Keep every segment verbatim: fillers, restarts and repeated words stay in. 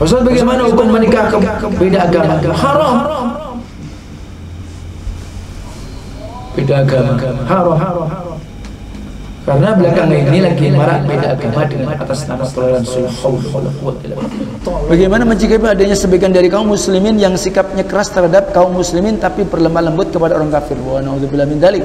Ustaz, bagaimana hukum menikah ke beda agama? Haram. Beda agama haram. Karena belakangan ini lagi marak beda agama dengan atas nama toleransi. Bagaimana mencikapi adanya sebagian dari kaum muslimin yang sikapnya keras terhadap kaum muslimin tapi berlemah lembut kepada orang kafir? Wa na'udzubillah min dzalik.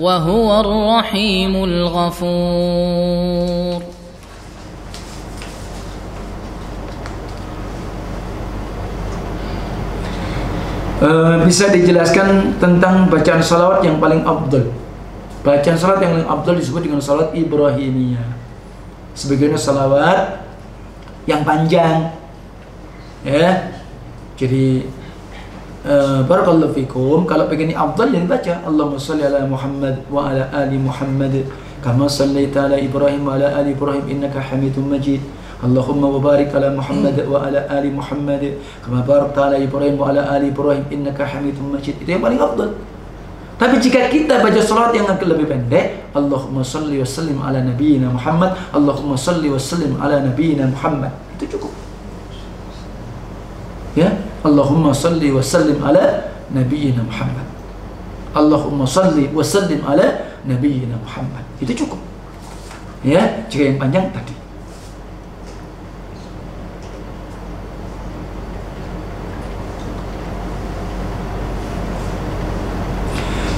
وهو الرحيم الغفور. Uh, bisa dijelaskan tentang bacaan salawat yang paling afdal. Bacaan salat yang paling afdal disebut dengan salat Ibrahimiyah. Sebagaimana salawat yang panjang, ya. Jadi uh, barakallahu fikum, kalau pengen afdal yang baca Allahumma shalli ala Muhammad wa ala ali Muhammad kama shallaita ala Ibrahim wa ala ali Ibrahim innaka Hamidum Majid. Allahumma wabarik ala Muhammad wa ala ali Muhammad kama barakta ala Ibrahim wa ala ali Ibrahim innaka Hamidum Majid. Itu yang paling afdal. Tapi jika kita baca salat yang agak lebih pendek, Allahumma salli wa sallim ala nabiyyina Muhammad, Allahumma salli wa sallim ala nabiyyina Muhammad, itu cukup. Ya, Allahumma salli wa sallim ala nabiyyina Muhammad, Allahumma salli wa sallim ala nabiyyina Muhammad, itu cukup. Ya, jika yang panjang tadi.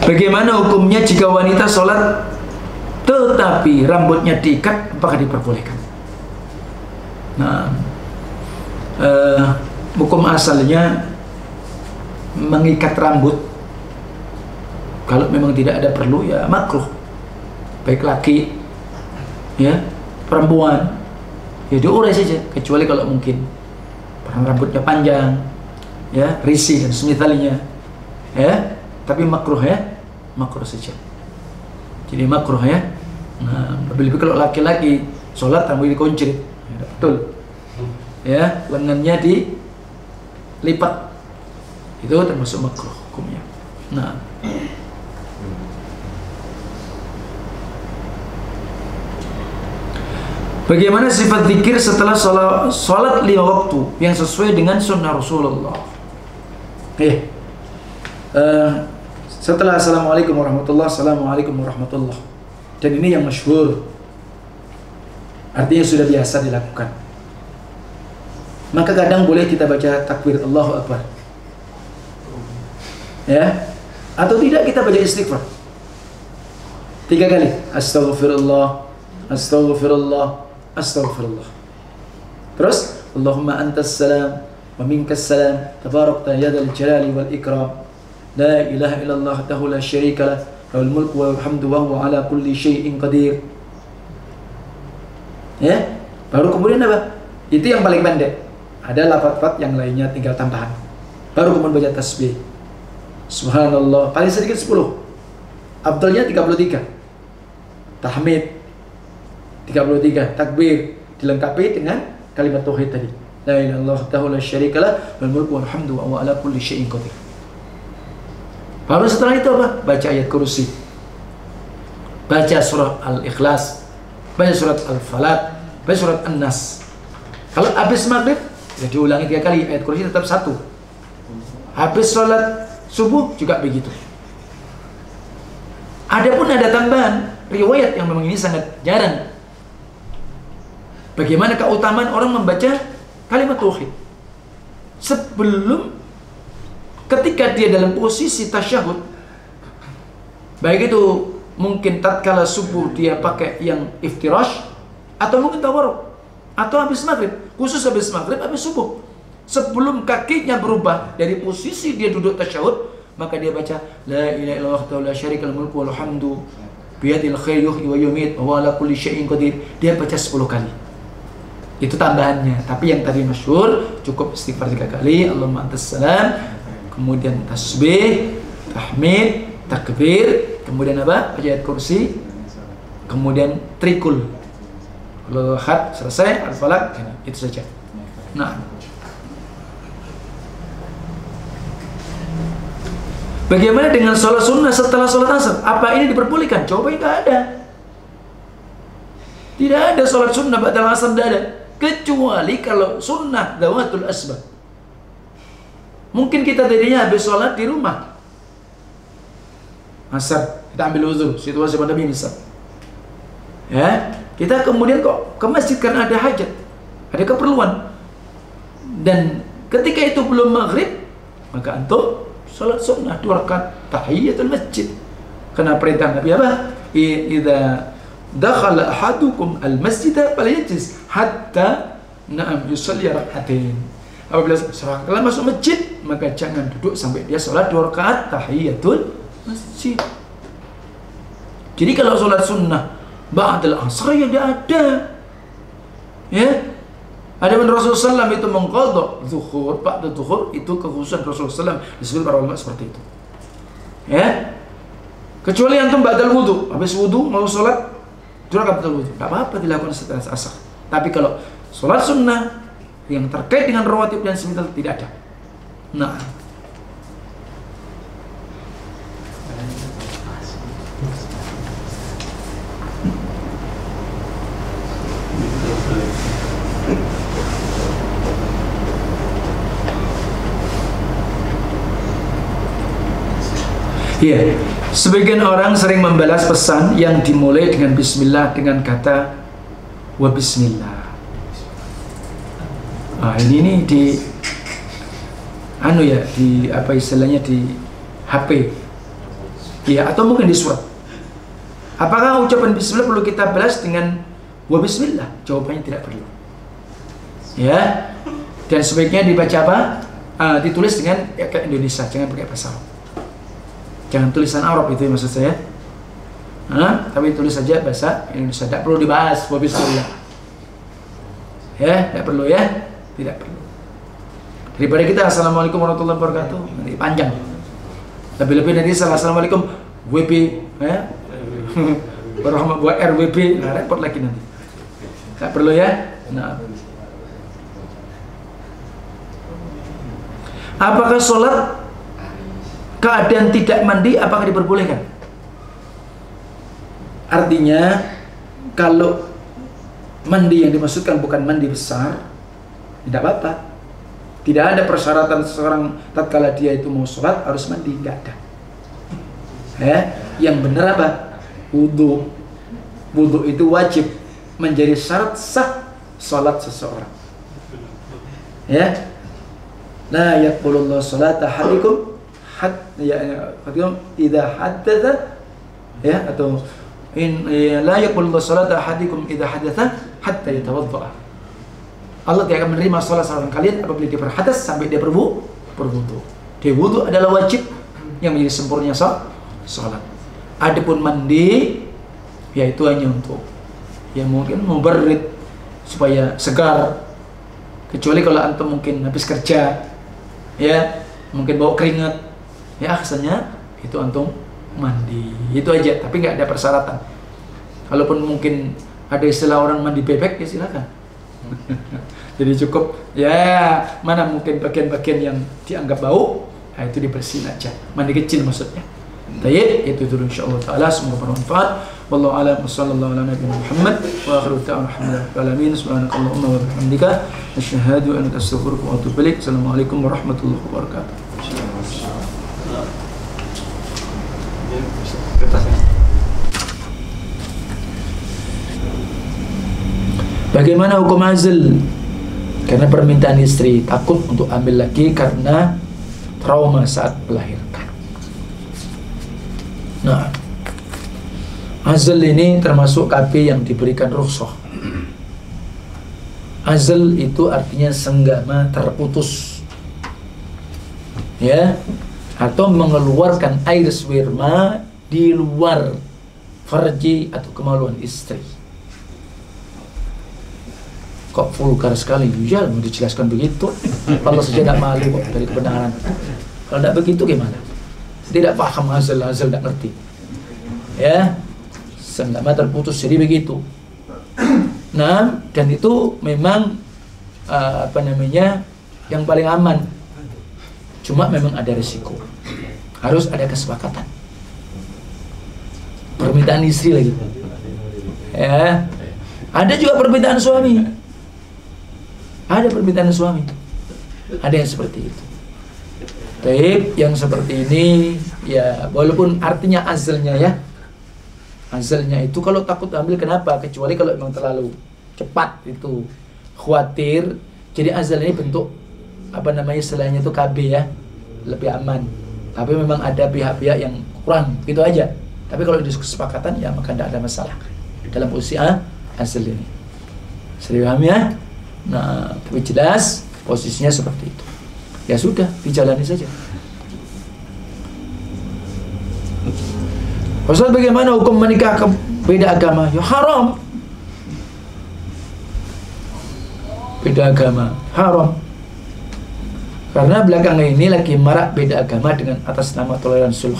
Bagaimana hukumnya jika wanita sholat tetapi rambutnya diikat, apakah diperbolehkan? Nah, eh, hukum asalnya mengikat rambut kalau memang tidak ada perlu ya makruh, baik laki ya perempuan ya diurai saja, kecuali kalau mungkin rambutnya panjang ya risih dan semisalnya ya. Tapi makruh ya, makruh saja. Jadi makruh ya. Nah, lebih-lebih kalau laki-laki sholat rambut dikuncir, ya, betul. Ya, lengannya dilipat, itu termasuk makruh hukumnya. Nah, bagaimana sifat zikir setelah sholat, sholat lima waktu yang sesuai dengan sunnah Rasulullah? Eh, uh, Setelah assalamualaikum warahmatullah, assalamualaikum warahmatullah. Dan ini yang masyhur, artinya sudah biasa dilakukan. Maka kadang boleh kita baca takbir Allahu Akbar, ya, atau tidak kita baca istighfar tiga kali. Astaghfirullah, astaghfirullah, astaghfirullah. Terus Allahumma antas salam wa minkas salam, tabarakta yadal jalali wal ikram, la ilaha illallah tahu la syarika lah, lahul mulku wa hamdu wa huwa ala kulli syai'in qadir. Ya, baru kemudian apa? Itu yang paling pendek. Ada lafaz-lafaz yang lainnya tinggal tambahan. Baru kemudian baca tasbih. Subhanallah, paling sedikit sepuluh. Afdalnya tiga puluh tiga. Tahmid tiga puluh tiga, takbir dilengkapi dengan kalimat tauhid tadi. La ilaha illallah tahu la syarika lah, lahul mulku wa hamdu wa huwa ala kulli syai'in qadir. Baru setelah itu apa? Baca ayat kursi, baca surah Al-Ikhlas, baca surat Al-Falaq, baca surat An-Nas. Kalau habis maghrib, ya diulangi tiga kali, ayat kursi tetap satu. Habis sholat subuh juga begitu. Adapun ada tambahan riwayat yang memang ini sangat jarang. Bagaimana keutamaan orang membaca kalimat tauhid sebelum, ketika dia dalam posisi tasyahud, baik itu mungkin tatkala subuh dia pakai yang iftirash, atau mungkin tawarruk, atau habis maghrib, khusus habis maghrib, habis subuh, sebelum kakinya berubah dari posisi dia duduk tasyahud, maka dia baca la ilaha illallah wa la syarikal mulku wal hamdu biyadil khayr yuhyi wa yumiit wa ala kulli syai'in qadir. Dia baca sepuluh kali. itu tambahannya. Tapi yang tadi masyhur cukup istighfar tiga kali, Allahumma antas salam, kemudian tasbih, tahmid, takbir, kemudian apa? Baca ayat kursi, kemudian trikul, lalu khat selesai, al-falak, itu saja. Nah, bagaimana dengan sholat sunnah setelah sholat asar? Apa ini diperbolehkan? Jawabannya tidak ada. Tidak ada sholat sunnah ba'dal asar, tidak ada. Kecuali kalau sunnah dawatul asbab. Mungkin kita tadinya habis sholat di rumah asar, kita ambil wudhu, situasi pandemi misal, ya, kita kemudian kok ke masjid karena ada hajat, ada keperluan. Dan ketika itu belum maghrib, maka antum sholat sunnah dua rakaat tahiyatul masjid. Karena perintah Nabi apa? Idza dakhala ahadukum al-masjida falyajlis hatta na'am yusalli rak'atain. Apabila seorang masuk masjid, maka jangan duduk sampai dia sholat dua rakaat tahiyatul masjid. Jadi kalau sholat sunnah ba'dal asr ya tidak ada. Ya. Adapun Rasulullah shallallahu alaihi wasallam itu mengqadha zuhur, ba'da zuhur itu kekhususan Rasulullah shallallahu alaihi wasallam, disebut para ulama seperti itu. Ya. Kecuali antum ba'dal wudu, habis wudu mau salat dua rakaat ba'dal wudu, enggak apa-apa dilakukan setelah asar. Tapi kalau salat sunnah yang terkait dengan rawatib dan semisal tidak ada. Nah. Iya, yeah. Sebagian orang sering membalas pesan yang dimulai dengan bismillah dengan kata wa bismillah. Ah, ini nih di anu ya, di apa istilahnya di H P. Iya, atau mungkin di surat. Apakah ucapan bismillah perlu kita balas dengan wa bismillah? Jawabannya tidak perlu. Ya. Dan sebaiknya dibaca apa? Uh, ditulis dengan ya, ke Indonesia, jangan pakai bahasa Arab. Jangan tulisan Arab itu maksud saya. Nah, tapi tulis saja bahasa Indonesia. Tidak perlu dibahas wa bismillah. Ya, tidak perlu ya. Tidak perlu. Daripada kita assalamualaikum warahmatullahi wabarakatuh nanti panjang. Lebih-lebih dari assalamualaikum W B ya. Warahmat buat R W B, nah, repot lagi nanti. Tidak perlu ya. Nah. Apakah sholat keadaan tidak mandi apakah diperbolehkan? Artinya kalau mandi yang dimaksudkan bukan mandi besar, tidak apa-apa. Tidak ada persyaratan seorang tatkala dia itu mau sholat harus mandi, tidak ada. Eh, yang benar apa? Wudhu. Wudhu itu wajib menjadi syarat sah sholat seseorang. Ya, la yaqulullah sholata halikum had ya ketika idza hadatsa ya atau in la yaqullu salata ahadikum idza hadatsa hatta yatawadda. Allah tidak akan menerima salat salat kalian apabila dia berhadas sampai dia berwudu. Berwudu. Dia wudu adalah wajib yang menjadi sempurna salat. Adapun mandi yaitu hanya untuk ya mungkin mubarrid supaya segar. Kecuali kalau antum mungkin habis kerja ya, mungkin bawa keringat. Ya asalnya itu antum mandi itu aja, tapi nggak ada persyaratan. Kalaupun mungkin ada istilah orang mandi bebek ya silakan. Jadi cukup ya mana mungkin bagian-bagian yang dianggap bau, nah itu dibersihin aja. Mandi kecil maksudnya. Baik, itu dulu insyaallah taala semoga bermanfaat. Wallahu a'lam sallallahu ala nabiyina Muhammad wa akhiru ta'ala alhamdulillahi alamin subhanakallahumma wa bihamdika asyhadu an la ilaha illa anta astaghfiruka. Assalamualaikum warahmatullahi wabarakatuh. Bagaimana hukum azl? Karena permintaan istri takut untuk ambil lagi karena trauma saat melahirkan. Nah, azl ini termasuk K B yang diberikan rukhsah. Azl itu artinya senggama terputus. Ya, atau mengeluarkan air sperma di luar farji atau kemaluan istri. Kok vulgar sekali? Ya, mau dijelaskan begitu. Kalau saja tidak malu kok dari kebenaran. Kalau tidak begitu gimana? Tidak paham azal, azal tidak ngerti. Ya, senggama terputus jadi begitu. Nah, dan itu memang uh, apa namanya yang paling aman. Cuma memang ada risiko. Harus ada kesepakatan. Permintaan istri lagi. Ya. Ada juga perbedaan suami. Ada perbedaan suami. Ada yang seperti itu. Tapi yang seperti ini ya walaupun artinya azalnya ya. Azalnya itu kalau takut ambil kenapa? Kecuali kalau memang terlalu cepat itu khawatir. Jadi azal ini bentuk apa namanya selainnya itu K B ya. Lebih aman. Tapi memang ada pihak-pihak yang kurang gitu aja. Tapi kalau di kesepakatan ya maka tidak ada masalah. Dalam usia hasil ini serius ya. Nah, tapi jelas posisinya seperti itu. Ya sudah, dijalani saja. Ustaz, bagaimana hukum menikah ke beda agama? Ya haram. Beda agama haram. Karena belakangan ini lagi marak beda agama dengan atas nama toleransi.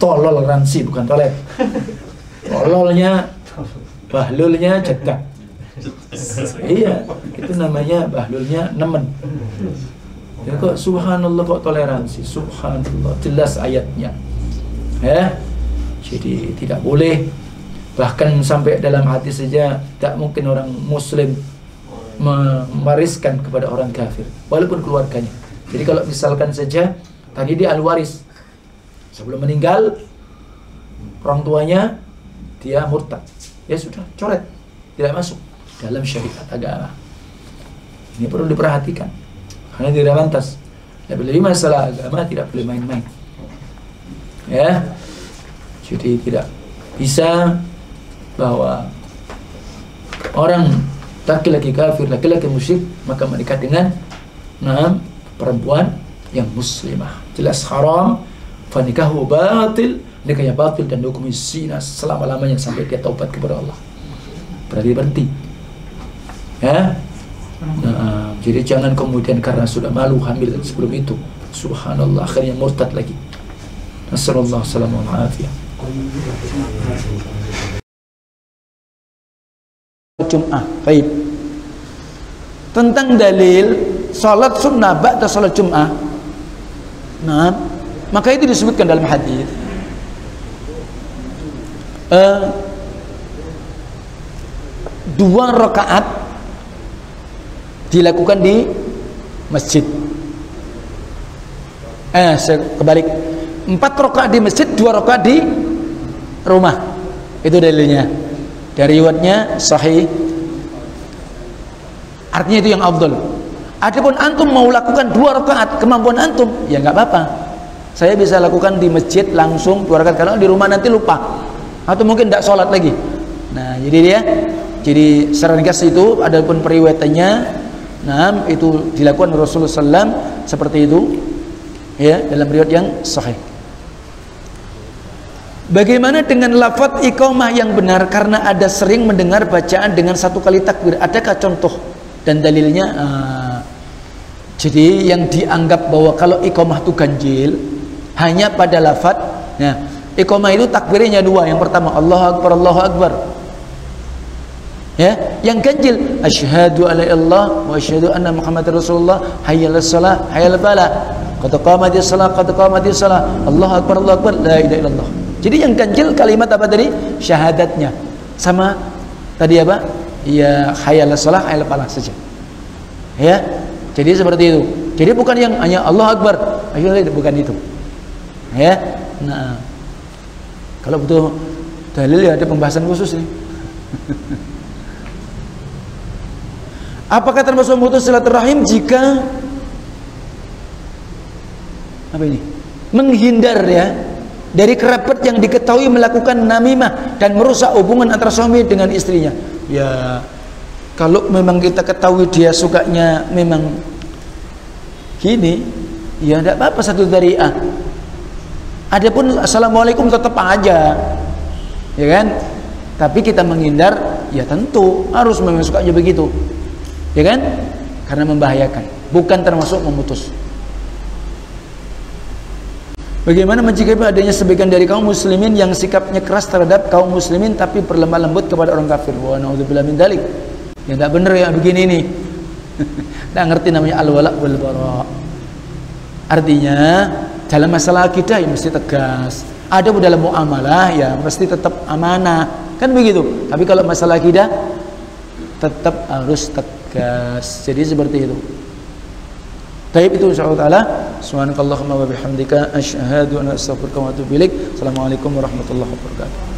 Toleransi bukan tolek. Tololnya bahlulnya cedak. Iya, itu namanya bahlulnya nemen. Ya kok subhanallah kok toleransi, subhanallah jelas ayatnya. Ya. Jadi tidak boleh, bahkan sampai dalam hati saja tak mungkin orang muslim mewariskan kepada orang kafir walaupun keluarganya. Jadi kalau misalkan saja tadi dia al-waris. Sebelum meninggal orang tuanya dia murtad. Ya sudah, coret. Tidak masuk dalam syariat agama. Ini perlu diperhatikan. Karena tidak lantas. Lebih-lebih masalah agama tidak boleh main-main. Ya. Jadi tidak bisa bahwa orang laki-laki kafir, laki-laki musyrik maka menikah dengan enam perempuan yang muslimah. Jelas haram. Fanikahu batil. Nikahnya batil dan hukumnya zina selama-lamanya sampai dia taubat kepada Allah. Berarti berhenti. Ya? Nah, jadi jangan kemudian karena sudah malu hamil sebelum itu. Subhanallah akhirnya murtad lagi. Nasallallahu salamu alaihi wasallam. Jumat. Baik. Tentang dalil salat sunnah ba'da salat Jumat. Nah, maka itu disebutkan dalam hadis. Uh, dua rakaat dilakukan di masjid. Eh, saya kebalik. Empat rakaat di masjid, dua rakaat di rumah. Itu dalilnya. Dari riwayatnya sahih. Artinya itu yang afdal. Adapun antum mau lakukan dua rakaat kemampuan antum, ya nggak apa-apa. Saya bisa lakukan di masjid langsung dua rakaat karena di rumah nanti lupa. Atau mungkin tidak sholat lagi. Nah, jadi dia, jadi saran ringkas itu, adapun periwayatannya, nah itu dilakukan Rasulullah shallallahu alaihi wasallam seperti itu, ya dalam riwayat yang sahih. Bagaimana dengan lafadz iqamah yang benar? Karena ada sering mendengar bacaan dengan satu kali takbir. Adakah contoh dan dalilnya? Uh, jadi yang dianggap bahwa kalau iqamah itu ganjil hanya pada lafadz. Nah, iqamah itu takbirnya dua. Yang pertama Allahu Akbar, Allahu Akbar. Ya, yang ganjil asyhadu alla ilaha wa asyhadu anna muhammadar rasulullah, hayyal shalah, hayyal falah, qad qamatis shalah, qad qamatis shalah, Allahu Akbar, Allahu Akbar, la ilaha illallah. Jadi yang ganjil kalimat apa tadi? Syahadatnya. Sama tadi apa? Ya hayyal shalah, hayyal falah saja. Ya. Jadi seperti itu. Jadi bukan yang hanya Allahu Akbar, ayo bukan itu. Ya. Nah, kalau butuh dalil ya ada pembahasan khusus nih. Apakah termasuk memutus silaturahim jika apa ini? Menghindar ya dari kerabat yang diketahui melakukan namimah dan merusak hubungan antara suami dengan istrinya. Ya, kalau memang kita ketahui dia sukanya memang gini, ya tidak apa-apa satu dari A. Adapun assalamualaikum tetap aja, ya kan? Tapi kita menghindar Ya tentu harus memang sukanya begitu, ya kan? Karena membahayakan, bukan termasuk memutus. Bagaimana mencikapi adanya sebagian dari kaum muslimin yang sikapnya keras terhadap kaum muslimin tapi berlemah lembut kepada orang kafir? Wa na'udzubillah min dzalik. Ya enggak bener ya begini nih. Enggak ngerti namanya al-wala wal bara. Artinya dalam masalah akidah ya mesti tegas. Ada dalam muamalah ya mesti tetap amanah. Kan begitu. Tapi kalau masalah akidah tetap harus tegas. Jadi seperti itu. Baik, itu insyaallah taala. Subhanakallahumma wa bihamdika asyhadu an la ilaha illa anta astaghfiruka wa atubu ilaik. Assalamualaikum warahmatullahi wabarakatuh.